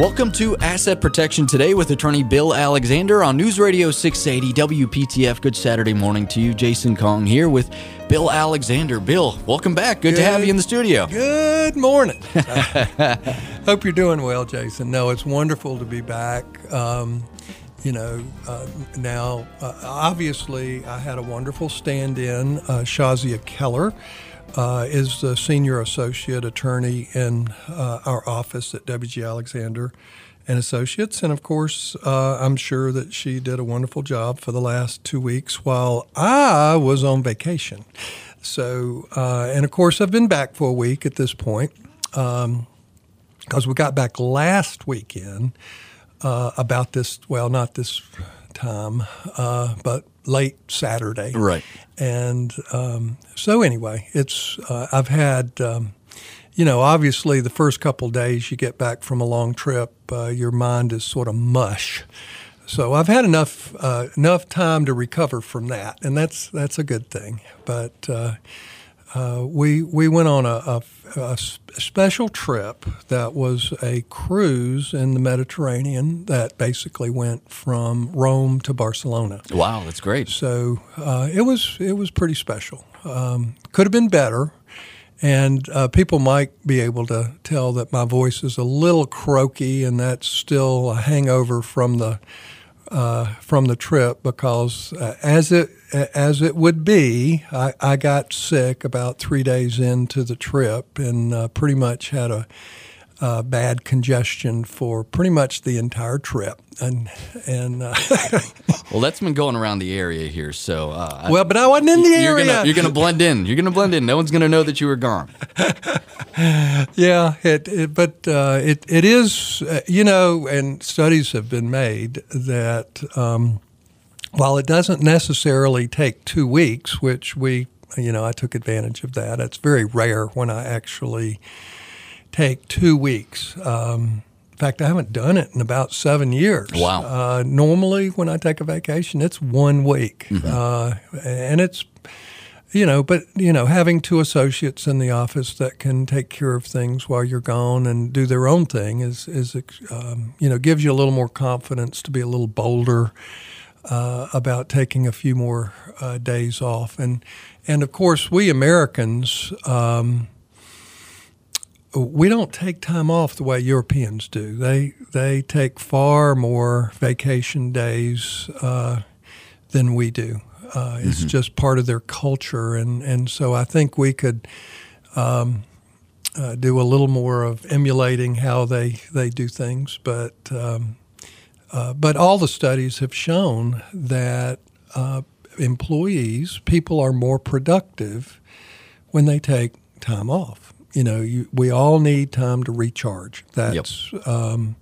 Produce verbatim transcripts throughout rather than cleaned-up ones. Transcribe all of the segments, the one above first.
Welcome to Asset Protection Today with attorney Bill Alexander on News Radio six eighty W P T F. Good Saturday morning to you. Jason Kong here with Bill Alexander. Bill, welcome back. Good, good to have you in the studio. Good morning. Hope you're doing well, Jason. No, it's wonderful to be back. Um, you know, uh, now, uh, obviously, I had a wonderful stand-in, uh, Shazia Keller. Uh, is the senior associate attorney in uh, our office at W G Alexander and Associates. And, of course, uh, I'm sure that she did a wonderful job for the last two weeks while I was on vacation. So, uh, and, of course, I've been back for a week at this point because um, we got back last weekend uh, about this, well, not this time, uh, but late Saturday. Right. And um, so anyway, it's uh, I've had, um, you know, obviously the first couple of days you get back from a long trip, uh, your mind is sort of mush. So I've had enough uh, enough time to recover from that, and that's that's a good thing. But uh, uh, we we went on a, a, a special trip that was a cruise in the Mediterranean that basically went from Rome to Barcelona. Wow, that's great. So uh, it was it was pretty special. Um, could have been better, and uh, people might be able to tell that my voice is a little croaky, and that's still a hangover from the uh, from the trip because uh, as it as it would be, I, I got sick about three days into the trip and uh, pretty much had a uh, bad congestion for pretty much the entire trip. And and uh, well, that's been going around the area here. So uh, well, but I wasn't in the you're area. Gonna, you're going to blend in. You're going to blend in. No one's going to know that you were gone. yeah, it, it, but uh, it it is uh, you know, and studies have been made that. Um, While it doesn't necessarily take two weeks, which we, you know, I took advantage of that. It's very rare when I actually take two weeks. Um, in fact, I haven't done it in about seven years. Wow. Uh, normally, when I take a vacation, it's one week. Mm-hmm. Uh, and it's, you know, but, you know, having two associates in the office that can take care of things while you're gone and do their own thing is, is um, you know, gives you a little more confidence to be a little bolder Uh, about taking a few more uh, days off. And, and of course, we Americans, um, we don't take time off the way Europeans do. They they take far more vacation days uh, than we do. Uh, mm-hmm. It's just part of their culture. And, and so I think we could um, uh, do a little more of emulating how they, they do things. But um, Uh, but all the studies have shown that uh, employees, people are more productive when they take time off. You know, you, we all need time to recharge. That's, yep. um,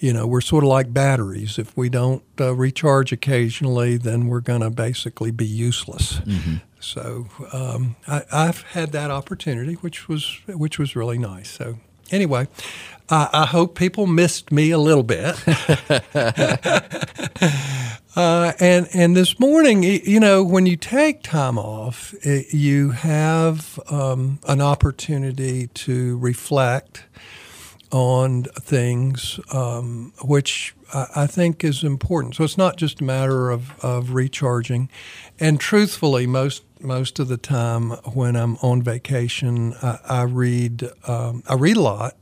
you know, we're sort of like batteries. If we don't uh, recharge occasionally, then we're going to basically be useless. Mm-hmm. So um, I, I've had that opportunity, which was which was really nice. So. Anyway, uh, I hope people missed me a little bit. uh, and and this morning, you know, when you take time off, it, you have um, an opportunity to reflect on things, um, which I, I think is important. So it's not just a matter of, of recharging. And truthfully, most Most of the time when I'm on vacation, I, I read. Um, I read a lot,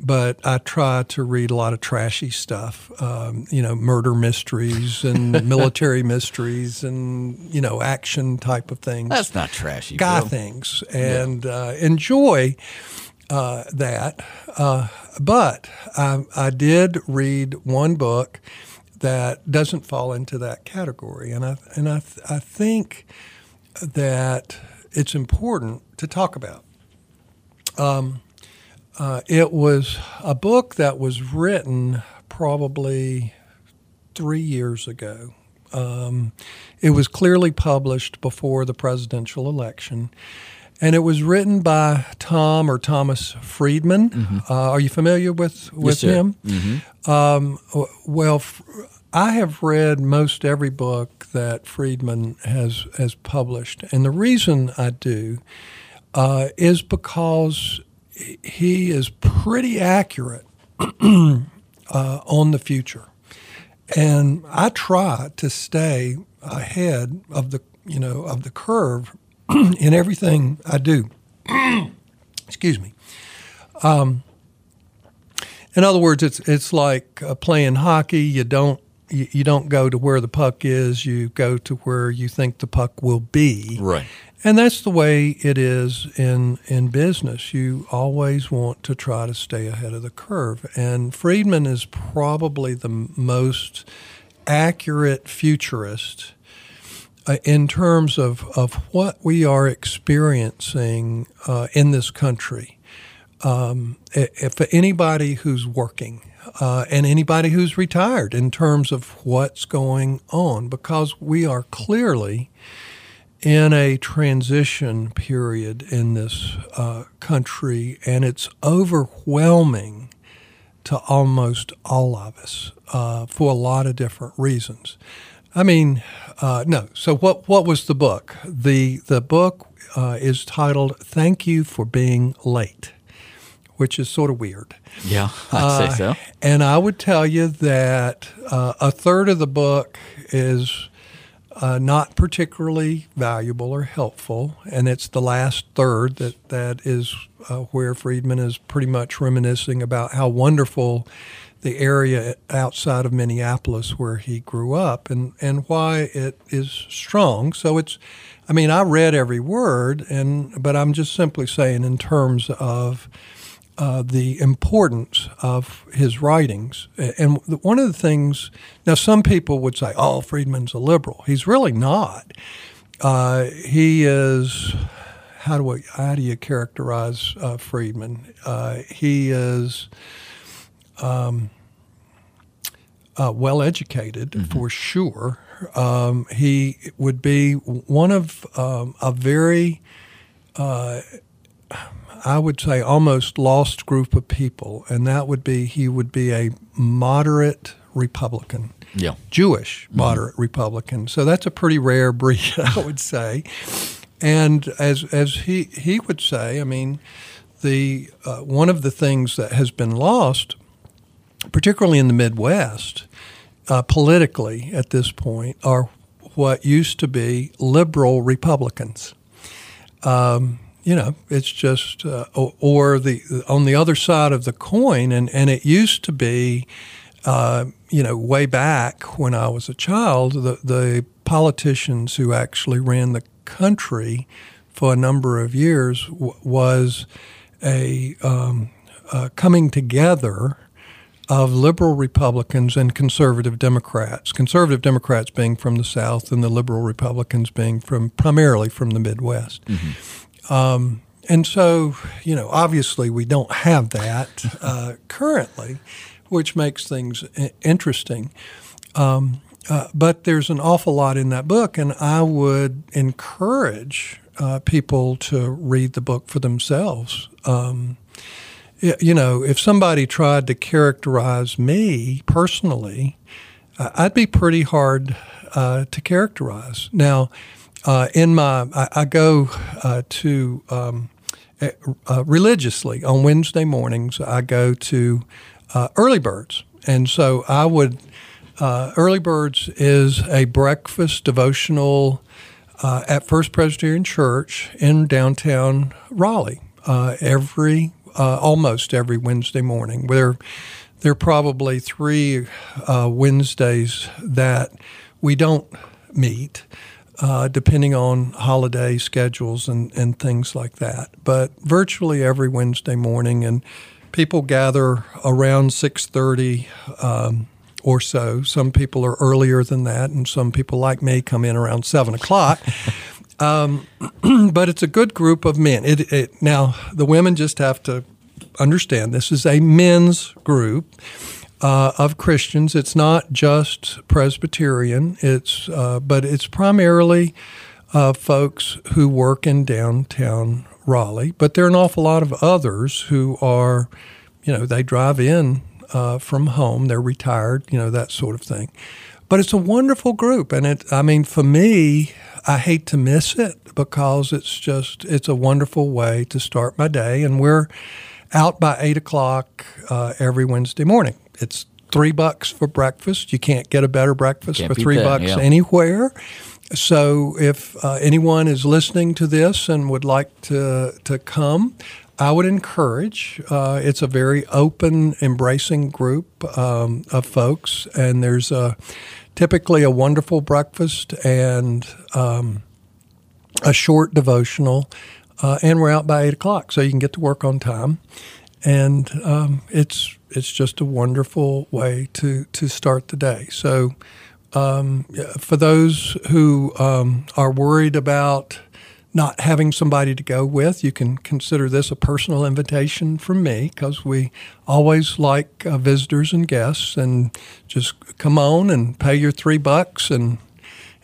but I try to read a lot of trashy stuff. Um, you know, murder mysteries and military mysteries, and you know, action type of things. That's not trashy. Guy bro. Things, and yeah. uh, enjoy uh, that. Uh, but I, I did read one book that doesn't fall into that category, and I and I I think. That it's important to talk about. Um, uh, it was a book that was written probably three years ago. Um, it was clearly published before the presidential election, and it was written by Tom or Thomas Friedman. Mm-hmm. Uh, are you familiar with, with yes, him? Mm-hmm. Um, well, I have read most every book that Friedman has has published, and the reason I do uh, is because he is pretty accurate uh, on the future. And I try to stay ahead of the, you know, of the curve in everything I do. Excuse me. Um, in other words, it's it's like uh, playing hockey. You don't you, you don't go to where the puck is. You go to where you think the puck will be. Right. And that's the way it is in in business. You always want to try to stay ahead of the curve. And Friedman is probably the most accurate futurist uh, in terms of, of what we are experiencing uh, in this country. Um, if anybody who's working uh, and anybody who's retired in terms of what's going on, because we are clearly in a transition period in this uh, country, and it's overwhelming to almost all of us uh, for a lot of different reasons. I mean, uh, no. So what what was the book? The, the book uh, is titled Thank You for Being Late, which is sort of weird. Yeah, I'd uh, say so. And I would tell you that uh, a third of the book is uh, not particularly valuable or helpful, and it's the last third that, that is uh, where Friedman is pretty much reminiscing about how wonderful the area outside of Minneapolis where he grew up and, and why it is strong. So it's, I mean, I read every word, and but I'm just simply saying in terms of Uh, the importance of his writings. And one of the things, now some people would say, oh, Friedman's a liberal. He's really not. Uh, he is, how do, we, how do you characterize uh, Friedman? Uh, he is um, uh, well-educated, mm-hmm. for sure. Um, he would be one of um, a very... Uh, I would say almost lost group of people, and that would be he would be a moderate Republican, yeah. Jewish moderate mm-hmm. Republican. So that's a pretty rare breed, I would say. And as as he he would say, I mean, the uh, one of the things that has been lost, particularly in the Midwest, uh, politically at this point, are what used to be liberal Republicans. Um, You know, it's just, uh, or the on the other side of the coin, and, and it used to be, uh, you know, way back when I was a child, the, the politicians who actually ran the country for a number of years w- was a, um, a coming together of liberal Republicans and conservative Democrats, conservative Democrats being from the South and the liberal Republicans being from primarily from the Midwest. Mm-hmm. Um, and so, you know, obviously we don't have that uh, currently, which makes things i- interesting. Um, uh, but there's an awful lot in that book, and I would encourage uh, people to read the book for themselves. Um, y- you know, if somebody tried to characterize me personally, uh, I'd be pretty hard uh, to characterize. Now, Uh, in my, I, I go uh, to um, uh, religiously on Wednesday mornings. I go to uh, Early Birds, and so I would. Uh, Early Birds is a breakfast devotional uh, at First Presbyterian Church in downtown Raleigh. Uh, every, uh, almost every Wednesday morning. There, there are probably three uh, Wednesdays that we don't meet. Uh, depending on holiday schedules and, and things like that. But virtually every Wednesday morning, and people gather around six thirty um, or so. Some people are earlier than that, and some people like me come in around seven o'clock. Um, but it's a good group of men. It, it, now, the women just have to understand this is a men's group. Uh, of Christians. It's not just Presbyterian, it's uh, but it's primarily uh, folks who work in downtown Raleigh. But there are an awful lot of others who are, you know, they drive in uh, from home, they're retired, you know, that sort of thing. But it's a wonderful group, and it, I mean, for me, I hate to miss it because it's just, it's a wonderful way to start my day, and we're out by eight o'clock uh, every Wednesday morning. It's three bucks for breakfast. You can't get a better breakfast can't for three that, bucks yeah. anywhere. So if uh, anyone is listening to this and would like to to come, I would encourage. Uh, it's a very open, embracing group um, of folks, and there's a, typically a wonderful breakfast and um, a short devotional, uh, and we're out by eight o'clock, so you can get to work on time. And um, it's it's just a wonderful way to to start the day. So um, for those who um, are worried about not having somebody to go with, you can consider this a personal invitation from me, because we always like uh, visitors and guests, and just come on and pay your three bucks and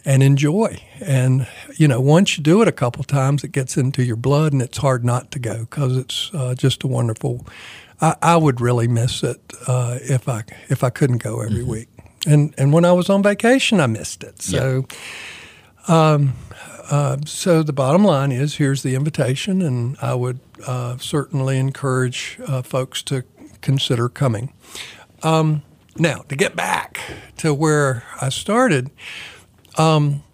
and enjoy. And, you know, once you do it a couple times, it gets into your blood, and it's hard not to go, because it's uh, just a wonderful I, I would really miss it uh, if I if I couldn't go every mm-hmm. week. And and when I was on vacation, I missed it. So. Yeah. Um, uh, so the bottom line is, here's the invitation, and I would uh, certainly encourage uh, folks to consider coming. Um, now, to get back to where I started, um,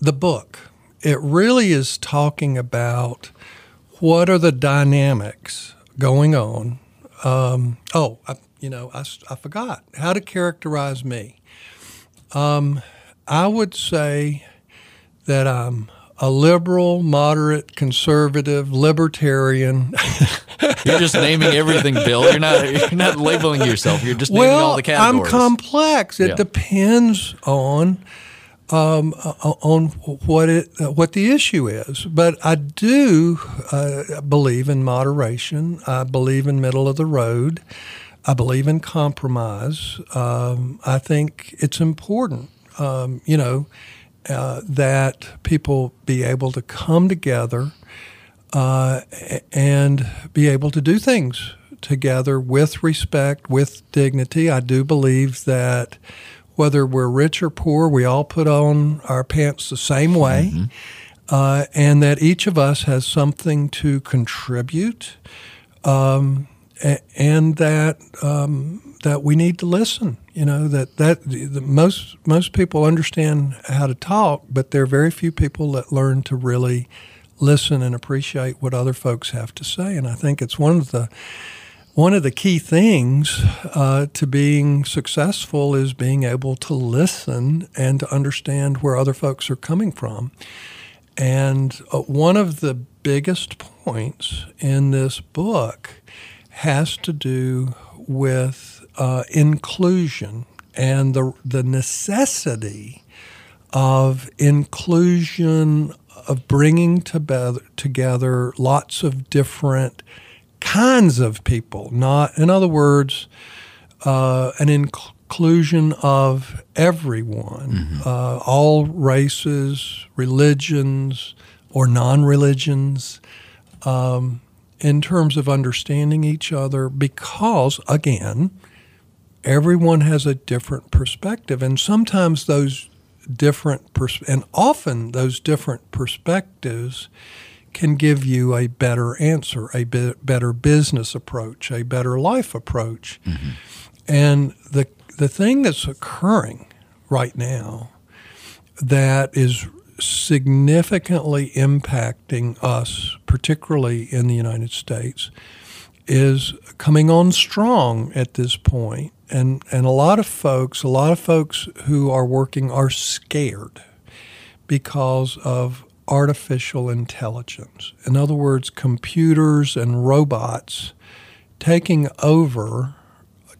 the book, it really is talking about what are the dynamics going on. Um, oh, I, you know, I, I forgot how to characterize me. Um, I would say that I'm a liberal, moderate, conservative, libertarian. You're just naming everything, Bill. You're not you're not labeling yourself. You're just naming well, all the categories. Well, I'm complex. It yeah. depends on um, on what it what the issue is. But I do uh, believe in moderation. I believe in middle of the road. I believe in compromise. Um, I think it's important. Um, you know, uh, that people be able to come together uh, and be able to do things together with respect, with dignity. I do believe that whether we're rich or poor, we all put on our pants the same way, mm-hmm. uh, and that each of us has something to contribute, um, and that um, that we need to listen. You know, that, that the, most most people understand how to talk, but there are very few people that learn to really listen and appreciate what other folks have to say. And I think it's one of the one of the key things uh, to being successful is being able to listen and to understand where other folks are coming from. And uh, one of the biggest points in this book has to do with Uh, inclusion and the the necessity of inclusion, of bringing together, together lots of different kinds of people. Not, in other words, uh, an inc- inclusion of everyone, mm-hmm. uh, all races, religions, or non-religions, um, in terms of understanding each other, because, again, everyone has a different perspective, and sometimes those different pers- and often those different perspectives can give you a better answer, a be- better business approach, a better life approach. Mm-hmm. And the the thing that's occurring right now that is significantly impacting us, particularly in the United States, is coming on strong at this point. And and a lot of folks, a lot of folks who are working are scared because of artificial intelligence. In other words, computers and robots taking over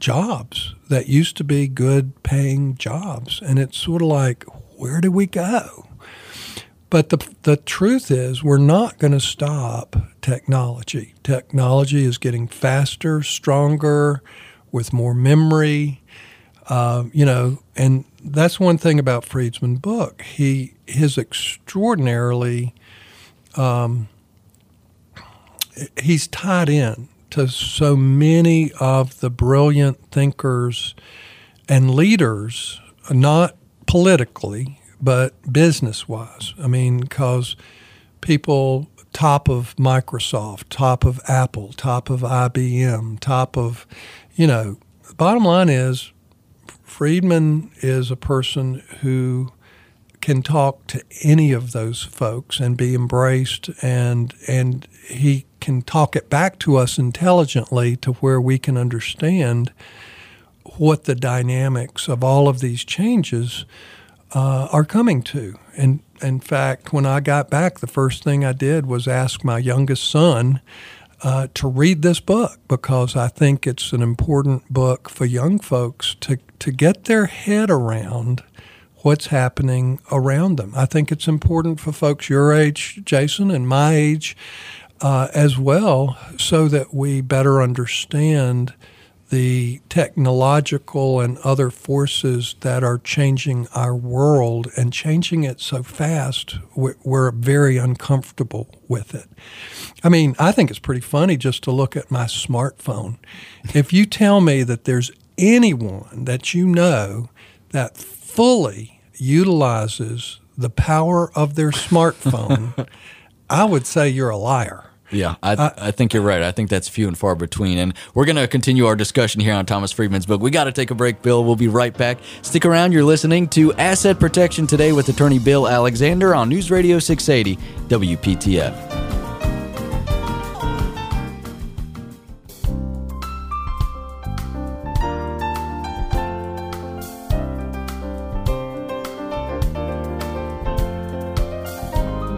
jobs that used to be good paying jobs. And it's sort of like, where do we go? But the the truth is, we're not going to stop technology. Technology is getting faster, stronger, with more memory, uh, you know. And that's one thing about Friedman's book. He his extraordinarily, um, he's tied in to so many of the brilliant thinkers and leaders, not politically, but business-wise. I mean, because people top of Microsoft, top of Apple, top of I B M, top of, you know, bottom line is, Friedman is a person who can talk to any of those folks and be embraced, and and he can talk it back to us intelligently to where we can understand what the dynamics of all of these changes uh, are coming to. And in fact, when I got back, the first thing I did was ask my youngest son uh, to read this book, because I think it's an important book for young folks to, to get their head around what's happening around them. I think it's important for folks your age, Jason, and my age uh, as well, so that we better understand the technological and other forces that are changing our world and changing it so fast, we're very uncomfortable with it. I mean, I think it's pretty funny just to look at my smartphone. If you tell me that there's anyone that you know that fully utilizes the power of their smartphone, I would say you're a liar. Yeah, I, th- I think you're right. I think that's few and far between. And we're going to continue our discussion here on Thomas Friedman's book. We got to take a break, Bill. We'll be right back. Stick around. You're listening to Asset Protection Today with attorney Bill Alexander on News Radio six eighty W P T F.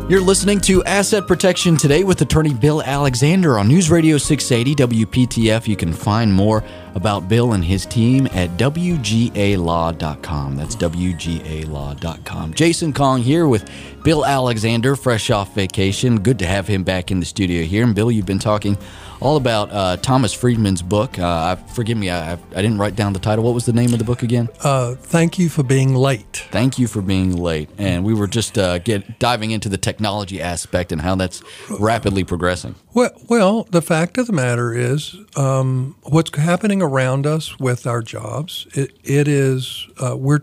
You're listening to Asset Protection Today with attorney Bill Alexander on News Radio six eighty W P T F. You can find more about Bill and his team at W G A Law dot com. That's W G A Law dot com. Jason Kong here with Bill Alexander, fresh off vacation. Good to have him back in the studio here. And Bill, you've been talking all about uh, Thomas Friedman's book. Uh, forgive me, I, I didn't write down the title. What was the name of the book again? Uh, Thank You for Being Late. Thank You for Being Late. And we were just uh, get, diving into the technology aspect and how that's rapidly progressing. Well, well the fact of the matter is um, what's happening around us with our jobs, it, it is uh, we're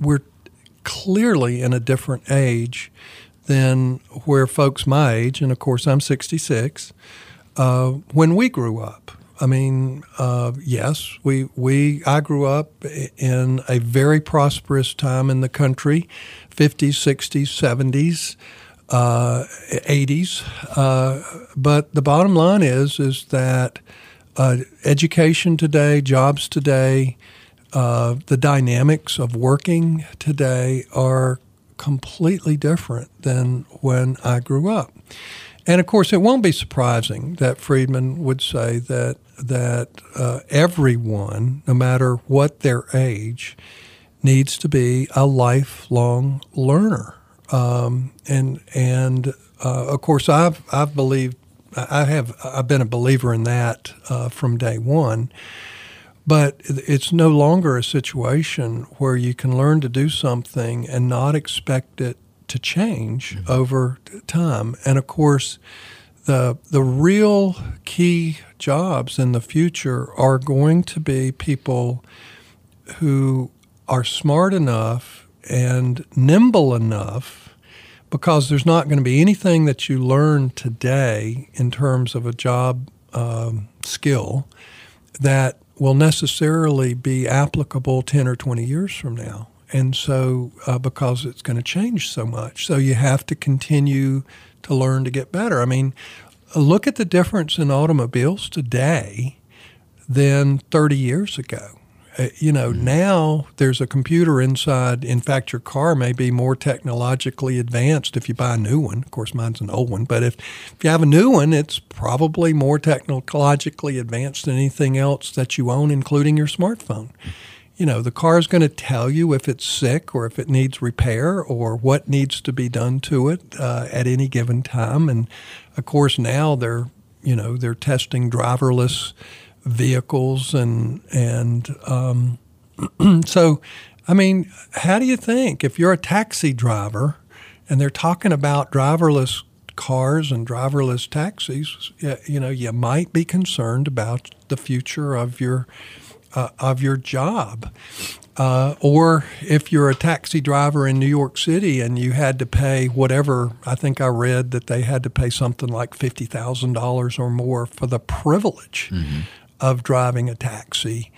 we're clearly in a different age than where folks my age, and of course I'm sixty-six, Uh, when we grew up. I mean, uh, yes, we we I grew up in a very prosperous time in the country, fifties, sixties, seventies, uh, eighties. Uh, but the bottom line is is that uh, education today, jobs today, uh, the dynamics of working today are completely different than when I grew up. And, of course, it won't be surprising that Friedman would say that that uh, everyone, no matter what their age, needs to be a lifelong learner. Um, and, and uh, of course, I've, I've believed – I have – I've been a believer in that uh, from day one. But it's no longer a situation where you can learn to do something and not expect it to change over time. And of course, the the real key jobs in the future are going to be people who are smart enough and nimble enough, because there's not going to be anything that you learn today in terms of a job um, skill that will necessarily be applicable ten or twenty years from now. And so uh, because it's going to change so much. So you have to continue to learn to get better. I mean, look at the difference in automobiles today than thirty years ago. Uh, you know, mm-hmm. Now there's a computer inside. In fact, your car may be more technologically advanced if you buy a new one. Of course, mine's an old one. But if, if you have a new one, it's probably more technologically advanced than anything else that you own, including your smartphone. Mm-hmm. You know, the car is going to tell you if it's sick or if it needs repair or what needs to be done to it uh, at any given time. And of course, now they're you know they're testing driverless vehicles and and um, so, I mean, how do you think if you're a taxi driver and they're talking about driverless cars and driverless taxis? You know, you might be concerned about the future of your. Uh, of your job. Uh, or if you're a taxi driver in New York City and you had to pay whatever, I think I read that they had to pay something like fifty thousand dollars or more for the privilege mm-hmm. of driving a taxi.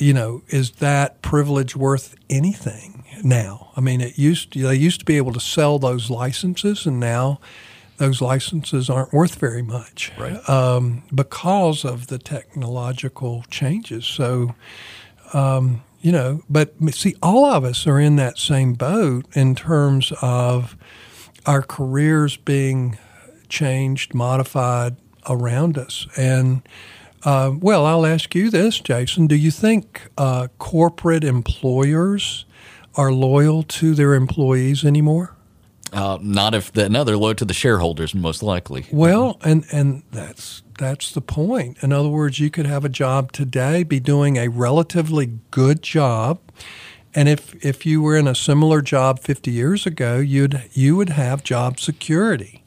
you know, is that privilege worth anything now? I mean, it used to, they used to be able to sell those licenses, and now those licenses aren't worth very much, right? Um, because of the technological changes. So, um, you know, but see, all of us are in that same boat in terms of our careers being changed, modified around us. And, uh, well, I'll ask you this, Jason. Do you think uh, corporate employers are loyal to their employees anymore? Uh, not if the, no, they're low to the shareholders, most likely. Well, and, and that's that's the point. In other words, you could have a job today, be doing a relatively good job, and if if you were in a similar job fifty years ago, you'd you would have job security.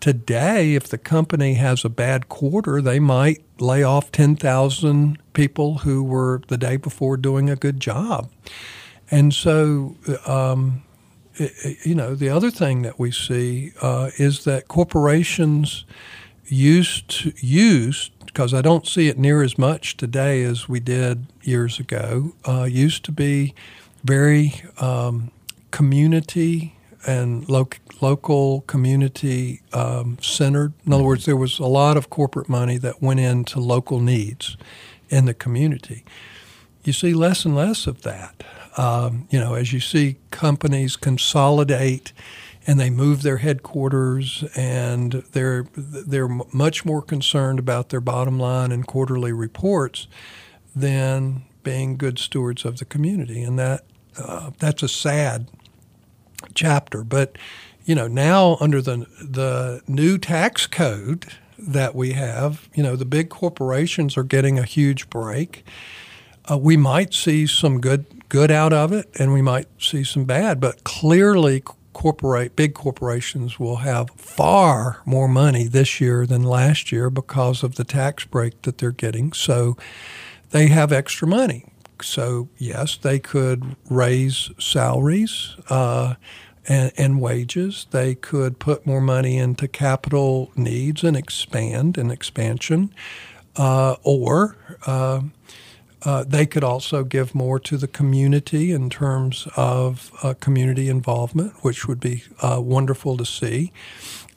Today, if the company has a bad quarter, they might lay off ten thousand people who were the day before doing a good job, and so. Um, You know, the other thing that we see uh, is that corporations used to, used, because I don't see it near as much today as we did years ago, uh, used to be very um, community and lo- local community um, centered. In other words, there was a lot of corporate money that went into local needs in the community. You see less and less of that. Um, you know, as you see companies consolidate and they move their headquarters and they're they're much more concerned about their bottom line and quarterly reports than being good stewards of the community. And that uh, that's a sad chapter. But, you know, now under the the new tax code that we have, you know, the big corporations are getting a huge break. Uh, we might see some good good out of it, and we might see some bad, but clearly corporate big corporations will have far more money this year than last year because of the tax break that they're getting. So they have extra money. So, yes, they could raise salaries uh, and, and wages. They could put more money into capital needs and expand and expansion, uh, or uh, – Uh, they could also give more to the community in terms of uh, community involvement, which would be uh, wonderful to see.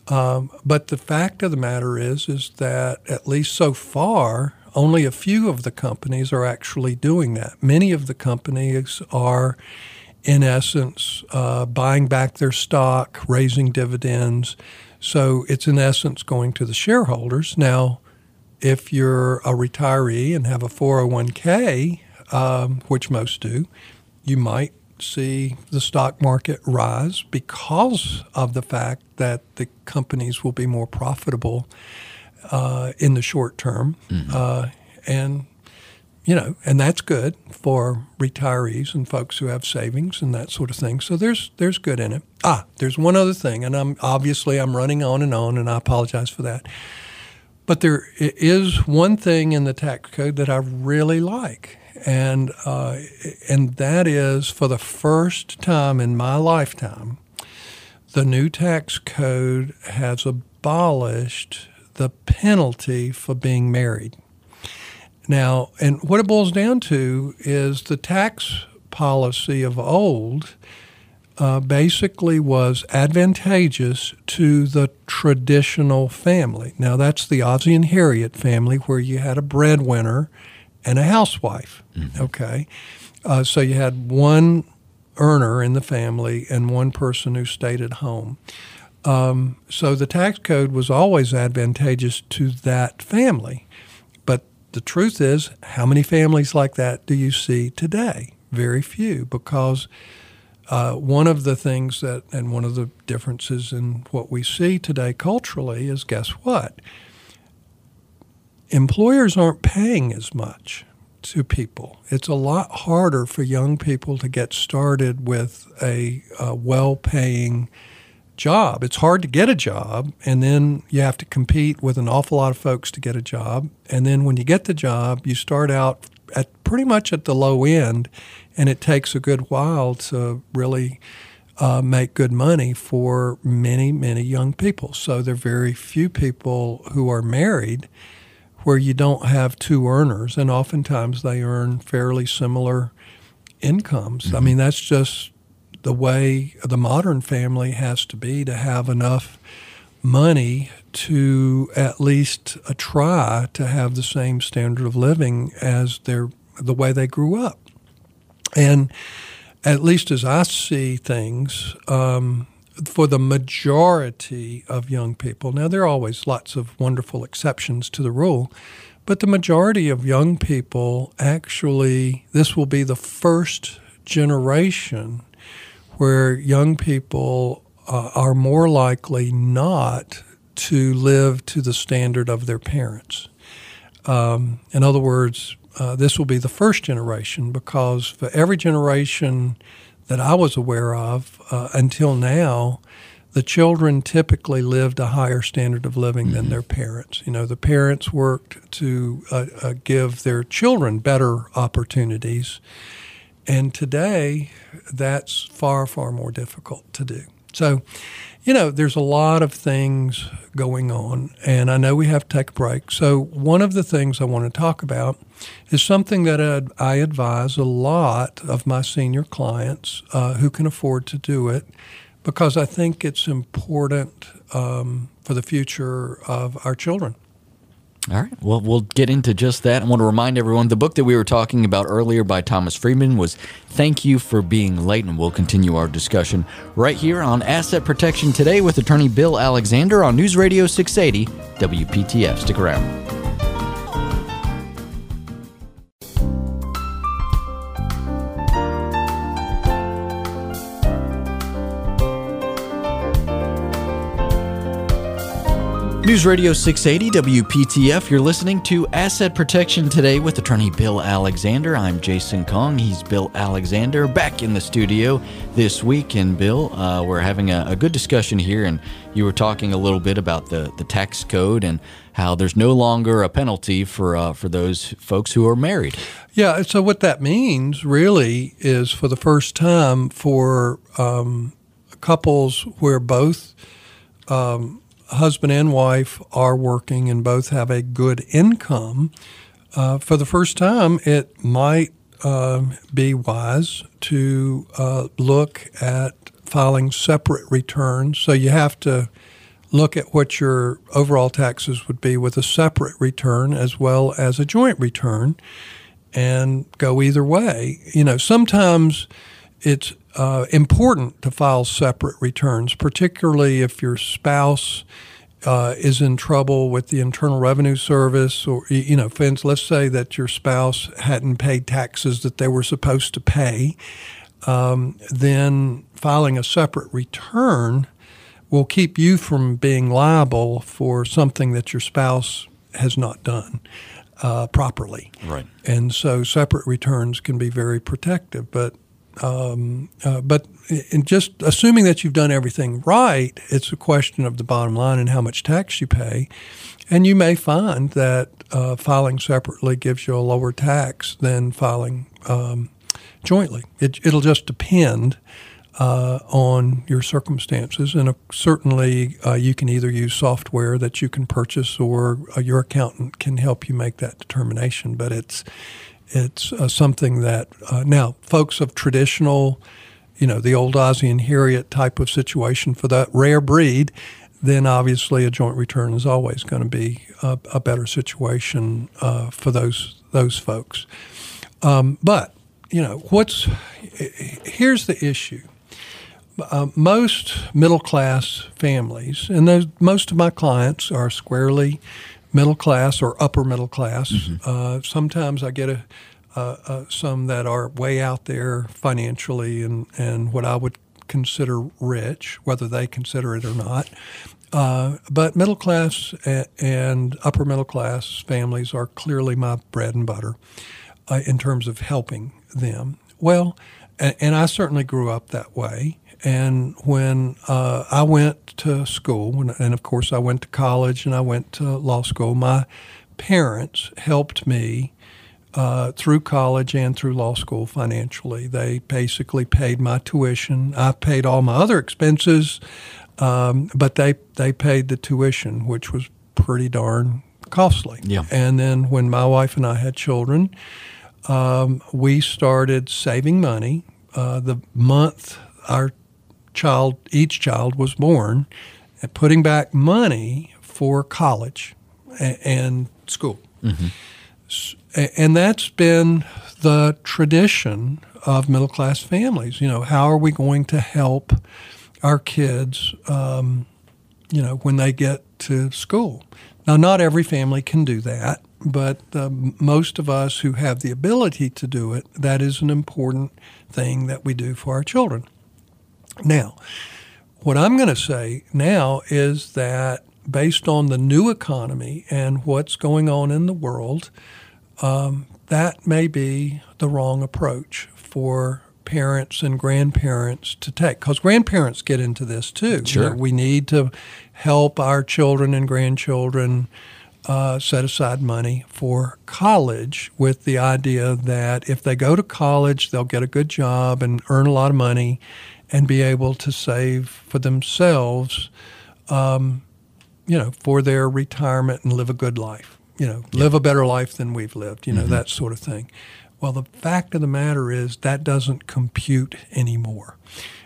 Um, but the fact of the matter is, is that at least so far, only a few of the companies are actually doing that. Many of the companies are, in essence, uh, buying back their stock, raising dividends. So it's, in essence, going to the shareholders. Now, if you're a retiree and have a four oh one k, um, which most do, you might see the stock market rise because of the fact that the companies will be more profitable uh, in the short term. Mm-hmm. Uh, and, you know, and that's good for retirees and folks who have savings and that sort of thing. So there's there's good in it. Ah, there's one other thing, and I'm obviously I'm running on and on, and I apologize for that. But there is one thing in the tax code that I really like, and uh, and that is, for the first time in my lifetime, the new tax code has abolished the penalty for being married. Now, and what it boils down to is the tax policy of old Uh, basically was advantageous to the traditional family. Now, that's the Ozzie and Harriet family, where you had a breadwinner and a housewife, mm-hmm. okay? Uh, so you had one earner in the family and one person who stayed at home. Um, so the tax code was always advantageous to that family. But the truth is, how many families like that do you see today? Very few, because Uh, one of the things that, and one of the differences in what we see today culturally is, guess what? Employers aren't paying as much to people. It's a lot harder for young people to get started with a, a well-paying job. It's hard to get a job, and then you have to compete with an awful lot of folks to get a job. And then when you get the job, you start out at pretty much at the low end, and it takes a good while to really uh, make good money for many, many young people. So there are very few people who are married where you don't have two earners, and oftentimes they earn fairly similar incomes. Mm-hmm. I mean, that's just the way the modern family has to be to have enough money to at least uh, try to have the same standard of living as their the way they grew up. And at least as I see things, um, for the majority of young people, now there are always lots of wonderful exceptions to the rule, but the majority of young people actually, this will be the first generation where young people uh, are more likely not to live to the standard of their parents. Um, in other words, Uh, this will be the first generation, because for every generation that I was aware of uh, until now, the children typically lived a higher standard of living mm-hmm. than their parents. You know, the parents worked to uh, uh, give their children better opportunities. And today, that's far, far more difficult to do. So, you know, there's a lot of things going on, and I know we have to take a break. So one of the things I want to talk about is something that I advise a lot of my senior clients uh, who can afford to do it, because I think it's important um, for the future of our children. All right. Well, we'll get into just that. I want to remind everyone, the book that we were talking about earlier by Thomas Friedman was Thank You for Being Late, and we'll continue our discussion right here on Asset Protection Today with attorney Bill Alexander on News Radio six eighty W P T F. Stick around. News Radio six eighty W P T F. You're listening to Asset Protection Today with attorney Bill Alexander. I'm Jason Kong. He's Bill Alexander, back in the studio this week. And Bill, uh, we're having a, a good discussion here, and you were talking a little bit about the, the tax code and how there's no longer a penalty for uh, for those folks who are married. Yeah, so what that means really is, for the first time, for um, couples where both um, husband and wife are working and both have a good income, uh, for the first time, it might uh, be wise to uh, look at filing separate returns. So you have to look at what your overall taxes would be with a separate return as well as a joint return, and go either way. You know, sometimes it's uh, important to file separate returns, particularly if your spouse uh, is in trouble with the Internal Revenue Service, or, you know, friends, let's say that your spouse hadn't paid taxes that they were supposed to pay, um, then filing a separate return will keep you from being liable for something that your spouse has not done uh, properly. Right. And so separate returns can be very protective, but Um, uh, but in just assuming that you've done everything right, it's a question of the bottom line and how much tax you pay. And you may find that uh, filing separately gives you a lower tax than filing um, jointly. It, it'll just depend uh, on your circumstances. And uh, certainly uh, you can either use software that you can purchase, or uh, your accountant can help you make that determination. But it's It's uh, something that uh, now folks of traditional, you know, the old Ozzie and Harriet type of situation, for that rare breed, then obviously a joint return is always going to be a, a better situation uh, for those those folks. Um, but you know, what's here's the issue: uh, most middle class families, and those, most of my clients are squarely middle class or upper middle class. Mm-hmm. Uh, sometimes I get a, uh, uh, some that are way out there financially and, and what I would consider rich, whether they consider it or not. Uh, but middle class a- and upper middle class families are clearly my bread and butter uh, in terms of helping them. Well, and, and I certainly grew up that way. And when uh, I went to school, and of course I went to college and I went to law school, my parents helped me uh, through college and through law school financially. They basically paid my tuition. I paid all my other expenses, um, but they, they paid the tuition, which was pretty darn costly. Yeah. And then when my wife and I had children, um, we started saving money. Uh, the month our child, each child was born, and putting back money for college and, and school. Mm-hmm. So, and that's been the tradition of middle-class families. You know, how are we going to help our kids, um, you know, when they get to school? Now, not every family can do that, but uh, most of us who have the ability to do it, that is an important thing that we do for our children. Now, what I'm going to say now is that based on the new economy and what's going on in the world, um, that may be the wrong approach for parents and grandparents to take, because grandparents get into this too. Sure. You know, we need to help our children and grandchildren uh, set aside money for college with the idea that if they go to college, they'll get a good job and earn a lot of money and be able to save for themselves, um, you know, for their retirement and live a good life, you know, live a better life than we've lived, you know, mm-hmm. that sort of thing. Well, the fact of the matter is that doesn't compute anymore.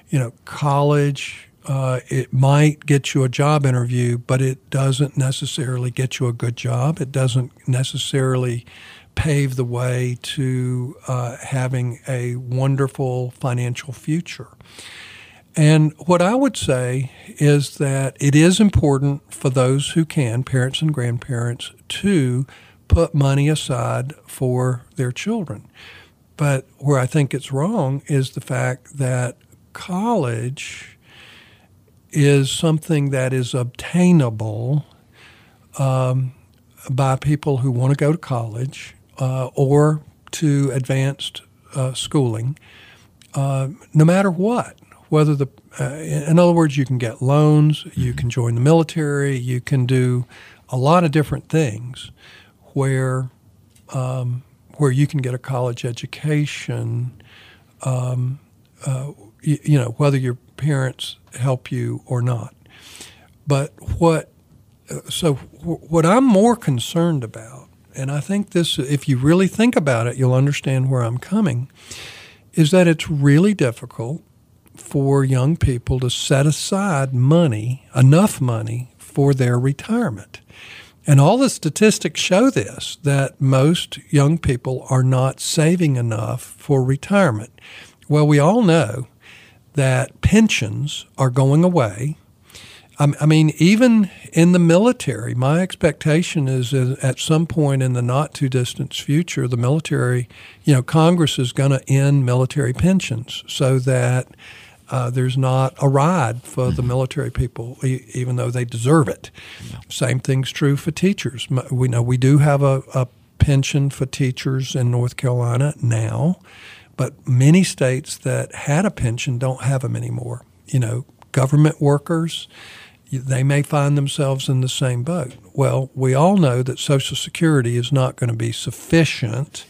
You know, college, uh, it might get you a job interview, but it doesn't necessarily get you a good job. It doesn't necessarily pave the way to uh, having a wonderful financial future. And what I would say is that it is important for those who can, parents and grandparents, to put money aside for their children. But where I think it's wrong is the fact that college is something that is obtainable um, by people who want to go to college uh, or to advanced uh, schooling, uh, no matter what. Whether the, uh, in other words, you can get loans, you can join the military, you can do a lot of different things where um, where you can get a college education, um, uh, you, you know, whether your parents help you or not. But what, so what I'm more concerned about, and I think this, if you really think about it, you'll understand where I'm coming, is that it's really difficult for young people to set aside money, enough money, for their retirement. And all the statistics show this, that most young people are not saving enough for retirement. Well, we all know that pensions are going away. I mean, even in the military, my expectation is at some point in the not-too-distant future, the military, you know, Congress is going to end military pensions so that uh, there's not a ride for the military people, e- even though they deserve it. Yeah. Same thing's true for teachers. We know we do have a, a pension for teachers in North Carolina now, but many states that had a pension don't have them anymore. You know, government workers, they may find themselves in the same boat. Well, we all know that Social Security is not going to be sufficient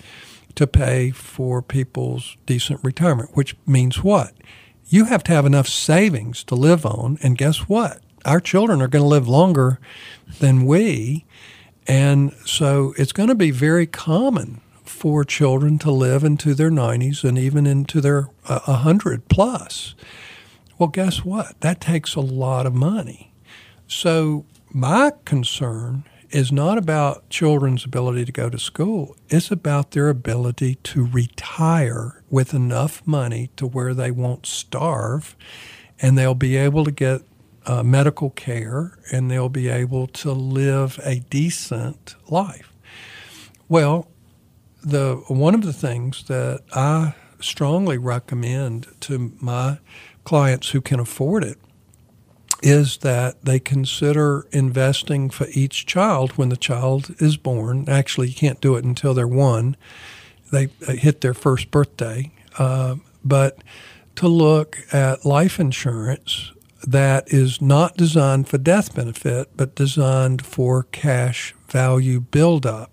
to pay for people's decent retirement, which means what? You have to have enough savings to live on, and guess what? Our children are going to live longer than we, and so it's going to be very common for children to live into their nineties and even into their uh, one hundred plus. Well, guess what? That takes a lot of money. So my concern is not about children's ability to go to school. It's about their ability to retire with enough money to where they won't starve, and they'll be able to get uh, medical care, and they'll be able to live a decent life. Well, the one of the things that I strongly recommend to my clients who can afford it is that they consider investing for each child when the child is born. Actually, you can't do it until they're one. They hit their first birthday. Uh, but to look at life insurance that is not designed for death benefit, but designed for cash value buildup.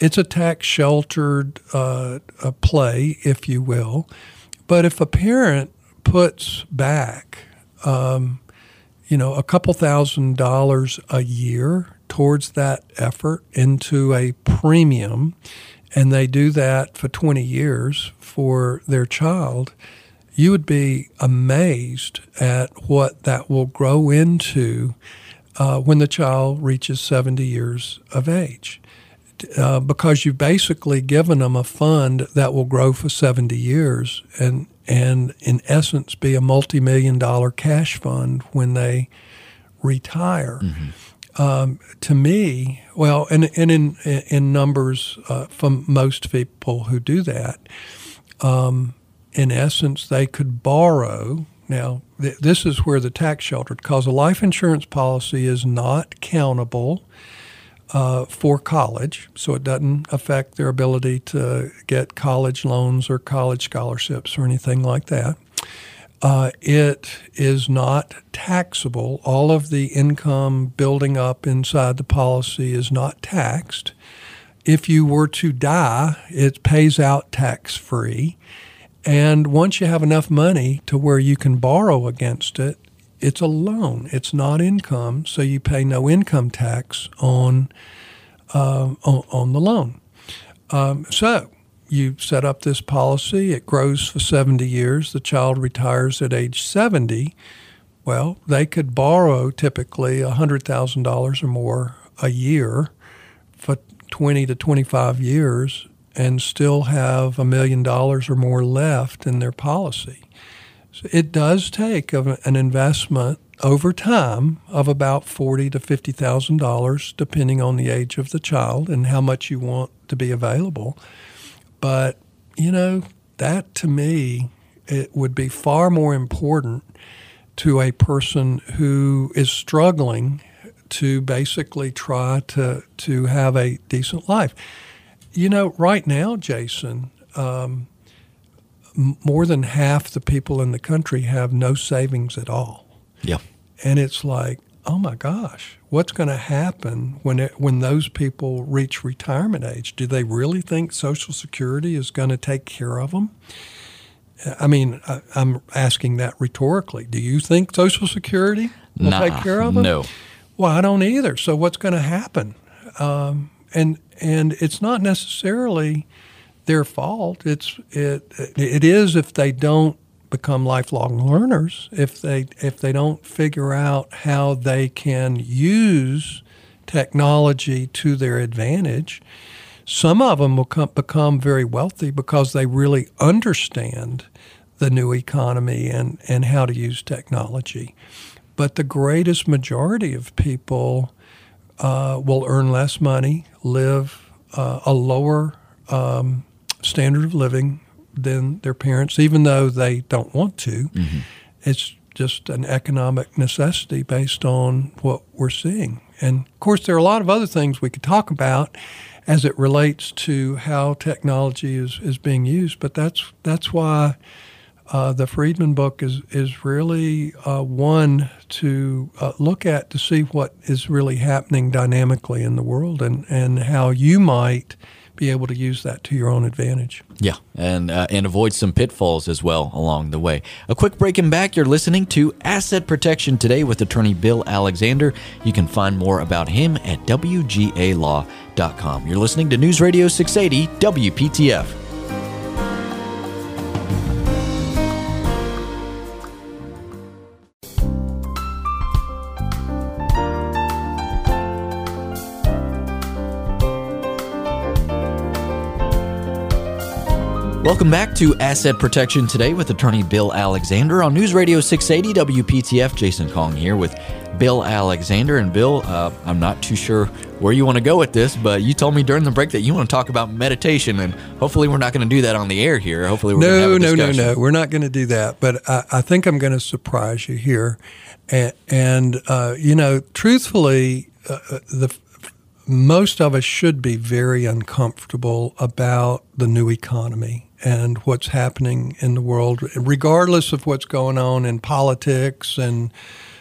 It's a tax-sheltered uh, a play, if you will. But if a parent puts back, um, you know, a couple thousand dollars a year towards that effort into a premium, and they do that for twenty years for their child, you would be amazed at what that will grow into uh, when the child reaches seventy years of age. Uh, because you've basically given them a fund that will grow for seventy years and and in essence be a multi-million dollar cash fund when they retire. Mm-hmm. Um, to me, well, and, and in in numbers uh, from most people who do that, um, in essence they could borrow. Now, th- this is where the tax shelter, because a life insurance policy is not countable Uh, for college, so it doesn't affect their ability to get college loans or college scholarships or anything like that. Uh, it is not taxable. All of the income building up inside the policy is not taxed. If you were to die, it pays out tax-free. And once you have enough money to where you can borrow against it, it's a loan. It's not income, so you pay no income tax on uh, on, on the loan. Um, so you set up this policy. It grows for seventy years. The child retires at age seventy. Well, they could borrow typically one hundred thousand dollars or more a year for twenty to twenty-five years and still have a million dollars or more left in their policy. So it does take an investment over time of about forty thousand to fifty thousand dollars, depending on the age of the child and how much you want to be available. But, you know, that to me, it would be far more important to a person who is struggling to basically try to, to have a decent life. You know, right now, Jason, um, more than half the people in the country have no savings at all. Yeah. And it's like, oh my gosh, what's going to happen when it, when those people reach retirement age? Do they really think Social Security is going to take care of them? I mean, I, I'm asking that rhetorically. Do you think Social Security will nah, take care of them? No. Well, I don't either. So what's going to happen? Um, and and it's not necessarily their fault. It's it it is if they don't become lifelong learners, if they if they don't figure out how they can use technology to their advantage. Some of them will come, become very wealthy because they really understand the new economy and, and how to use technology. But the greatest majority of people uh, will earn less money, live uh, a lower um standard of living than their parents, even though they don't want to. Mm-hmm. It's just an economic necessity based on what we're seeing. And, of course, there are a lot of other things we could talk about as it relates to how technology is, is being used, but that's that's why uh, the Friedman book is, is really uh, one to uh, look at to see what is really happening dynamically in the world and, and how you might be able to use that to your own advantage. Yeah, and uh, and avoid some pitfalls as well along the way. A quick break and back. You're listening to Asset Protection Today with attorney Bill Alexander. You can find more about him at W G A Law dot com. You're listening to News Radio six eighty W P T F. Welcome back to Asset Protection Today with attorney Bill Alexander on News Radio six eighty W P T F. Jason Kong here with Bill Alexander. And Bill, uh, I'm not too sure where you want to go with this, but you told me during the break that you want to talk about meditation, and hopefully we're not going to do that on the air here. Hopefully we're no, going to have a discussion. No, no, no, no. We're not going to do that, but I, I think I'm going to surprise you here. And, and uh, you know, truthfully, uh, the most of us should be very uncomfortable about the new economy and what's happening in the world, regardless of what's going on in politics. And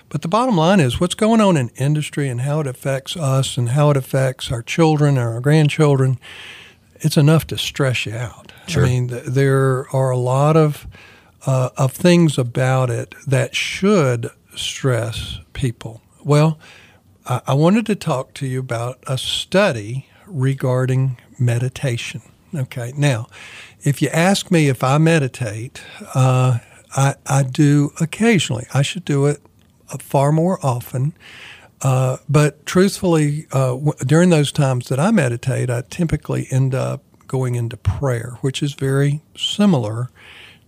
but the bottom line is what's going on in industry and how it affects us and how it affects our children and our grandchildren, it's enough to stress you out. Sure. I mean, th- there are a lot of, uh, of things about it that should stress people. Well, uh, I wanted to talk to you about a study regarding meditation. Okay, now, if you ask me if I meditate, uh, I, I do occasionally. I should do it far more often. Uh, but truthfully, uh, w- during those times that I meditate, I typically end up going into prayer, which is very similar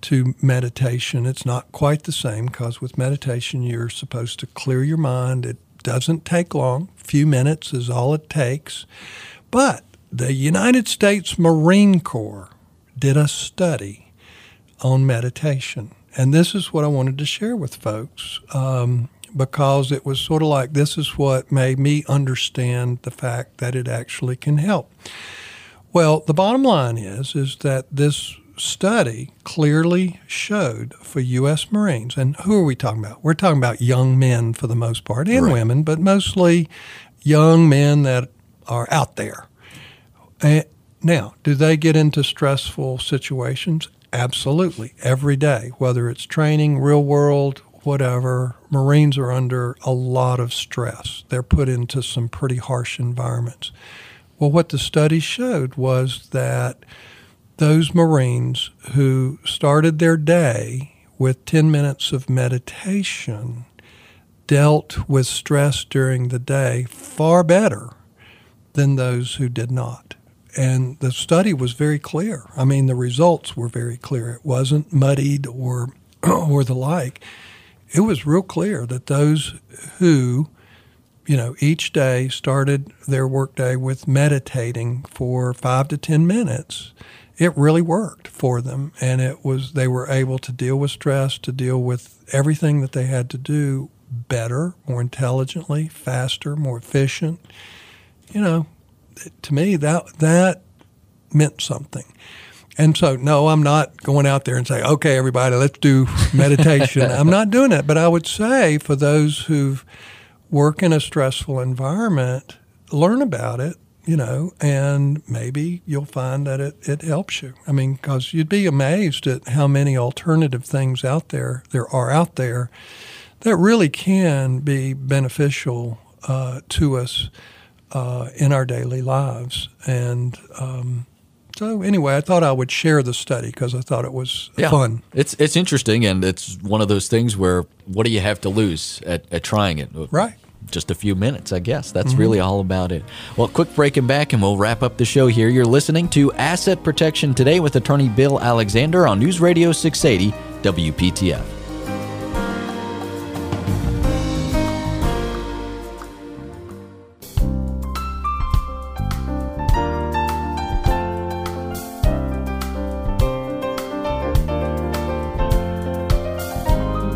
to meditation. It's not quite the same because with meditation, you're supposed to clear your mind. It doesn't take long. A few minutes is all it takes. But the United States Marine Corps did a study on meditation. And this is what I wanted to share with folks. Um, because it was sort of like this is what made me understand the fact that it actually can help. Well, the bottom line is, is that this study clearly showed for U S Marines, and who are we talking about? We're talking about young men for the most part, and right. women, but mostly young men that are out there. And now, do they get into stressful situations? Absolutely, every day, whether it's training, real world, whatever. Marines are under a lot of stress. They're put into some pretty harsh environments. Well, what the study showed was that those Marines who started their day with ten minutes of meditation dealt with stress during the day far better than those who did not. And the study was very clear. I mean, the results were very clear. It wasn't muddied or, or the like. It was real clear that those who, you know, each day started their workday with meditating for five to ten minutes, it really worked for them. And it was, they were able to deal with stress, to deal with everything that they had to do better, more intelligently, faster, more efficient. You know, to me, that that meant something. And so, no, I'm not going out there and say, okay, everybody, let's do meditation. I'm not doing that. But I would say for those who work in a stressful environment, learn about it, you know, and maybe you'll find that it, it helps you. I mean, because you'd be amazed at how many alternative things out there there are out there that really can be beneficial uh, to us uh, in our daily lives. And um So anyway, I thought I would share the study because I thought it was yeah. fun. It's it's interesting, and it's one of those things where what do you have to lose at, at trying it? Right. Just a few minutes, I guess. That's mm-hmm. really all about it. Well, quick break and back, and we'll wrap up the show here. You're listening to Asset Protection Today with attorney Bill Alexander on News Radio six eighty W P T F.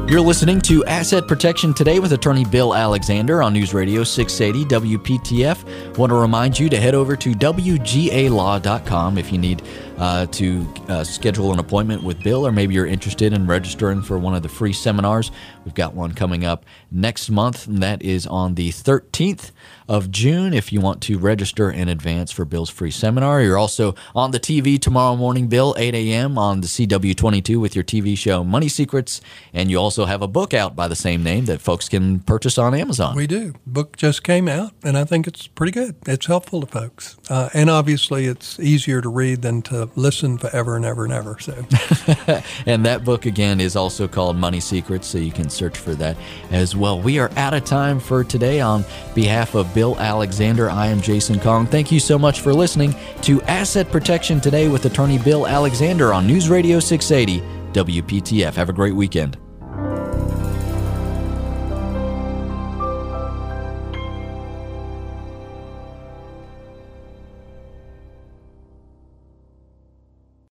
You're listening to Asset Protection Today with attorney Bill Alexander on News Radio six eighty W P T F. Want to remind you to head over to W G A Law dot com if you need uh, to uh, schedule an appointment with Bill, or maybe you're interested in registering for one of the free seminars. We've got one coming up next month, and that is on the thirteenth of June if you want to register in advance for Bill's free seminar. You're also on the T V tomorrow morning, Bill, eight a.m. on the C W twenty-two with your T V show Money Secrets, and you also have a book out by the same name that folks can purchase on Amazon. We do. Book just came out, and I think it's pretty good. It's helpful to folks. Uh, and obviously, it's easier to read than to listen forever and ever and ever. So, and that book, again, is also called Money Secrets, so you can search for that as well. We are out of time for today. On behalf of Bill Alexander, I am Jason Kong. Thank you so much for listening to Asset Protection Today with attorney Bill Alexander on News Radio six eighty W P T F. Have a great weekend.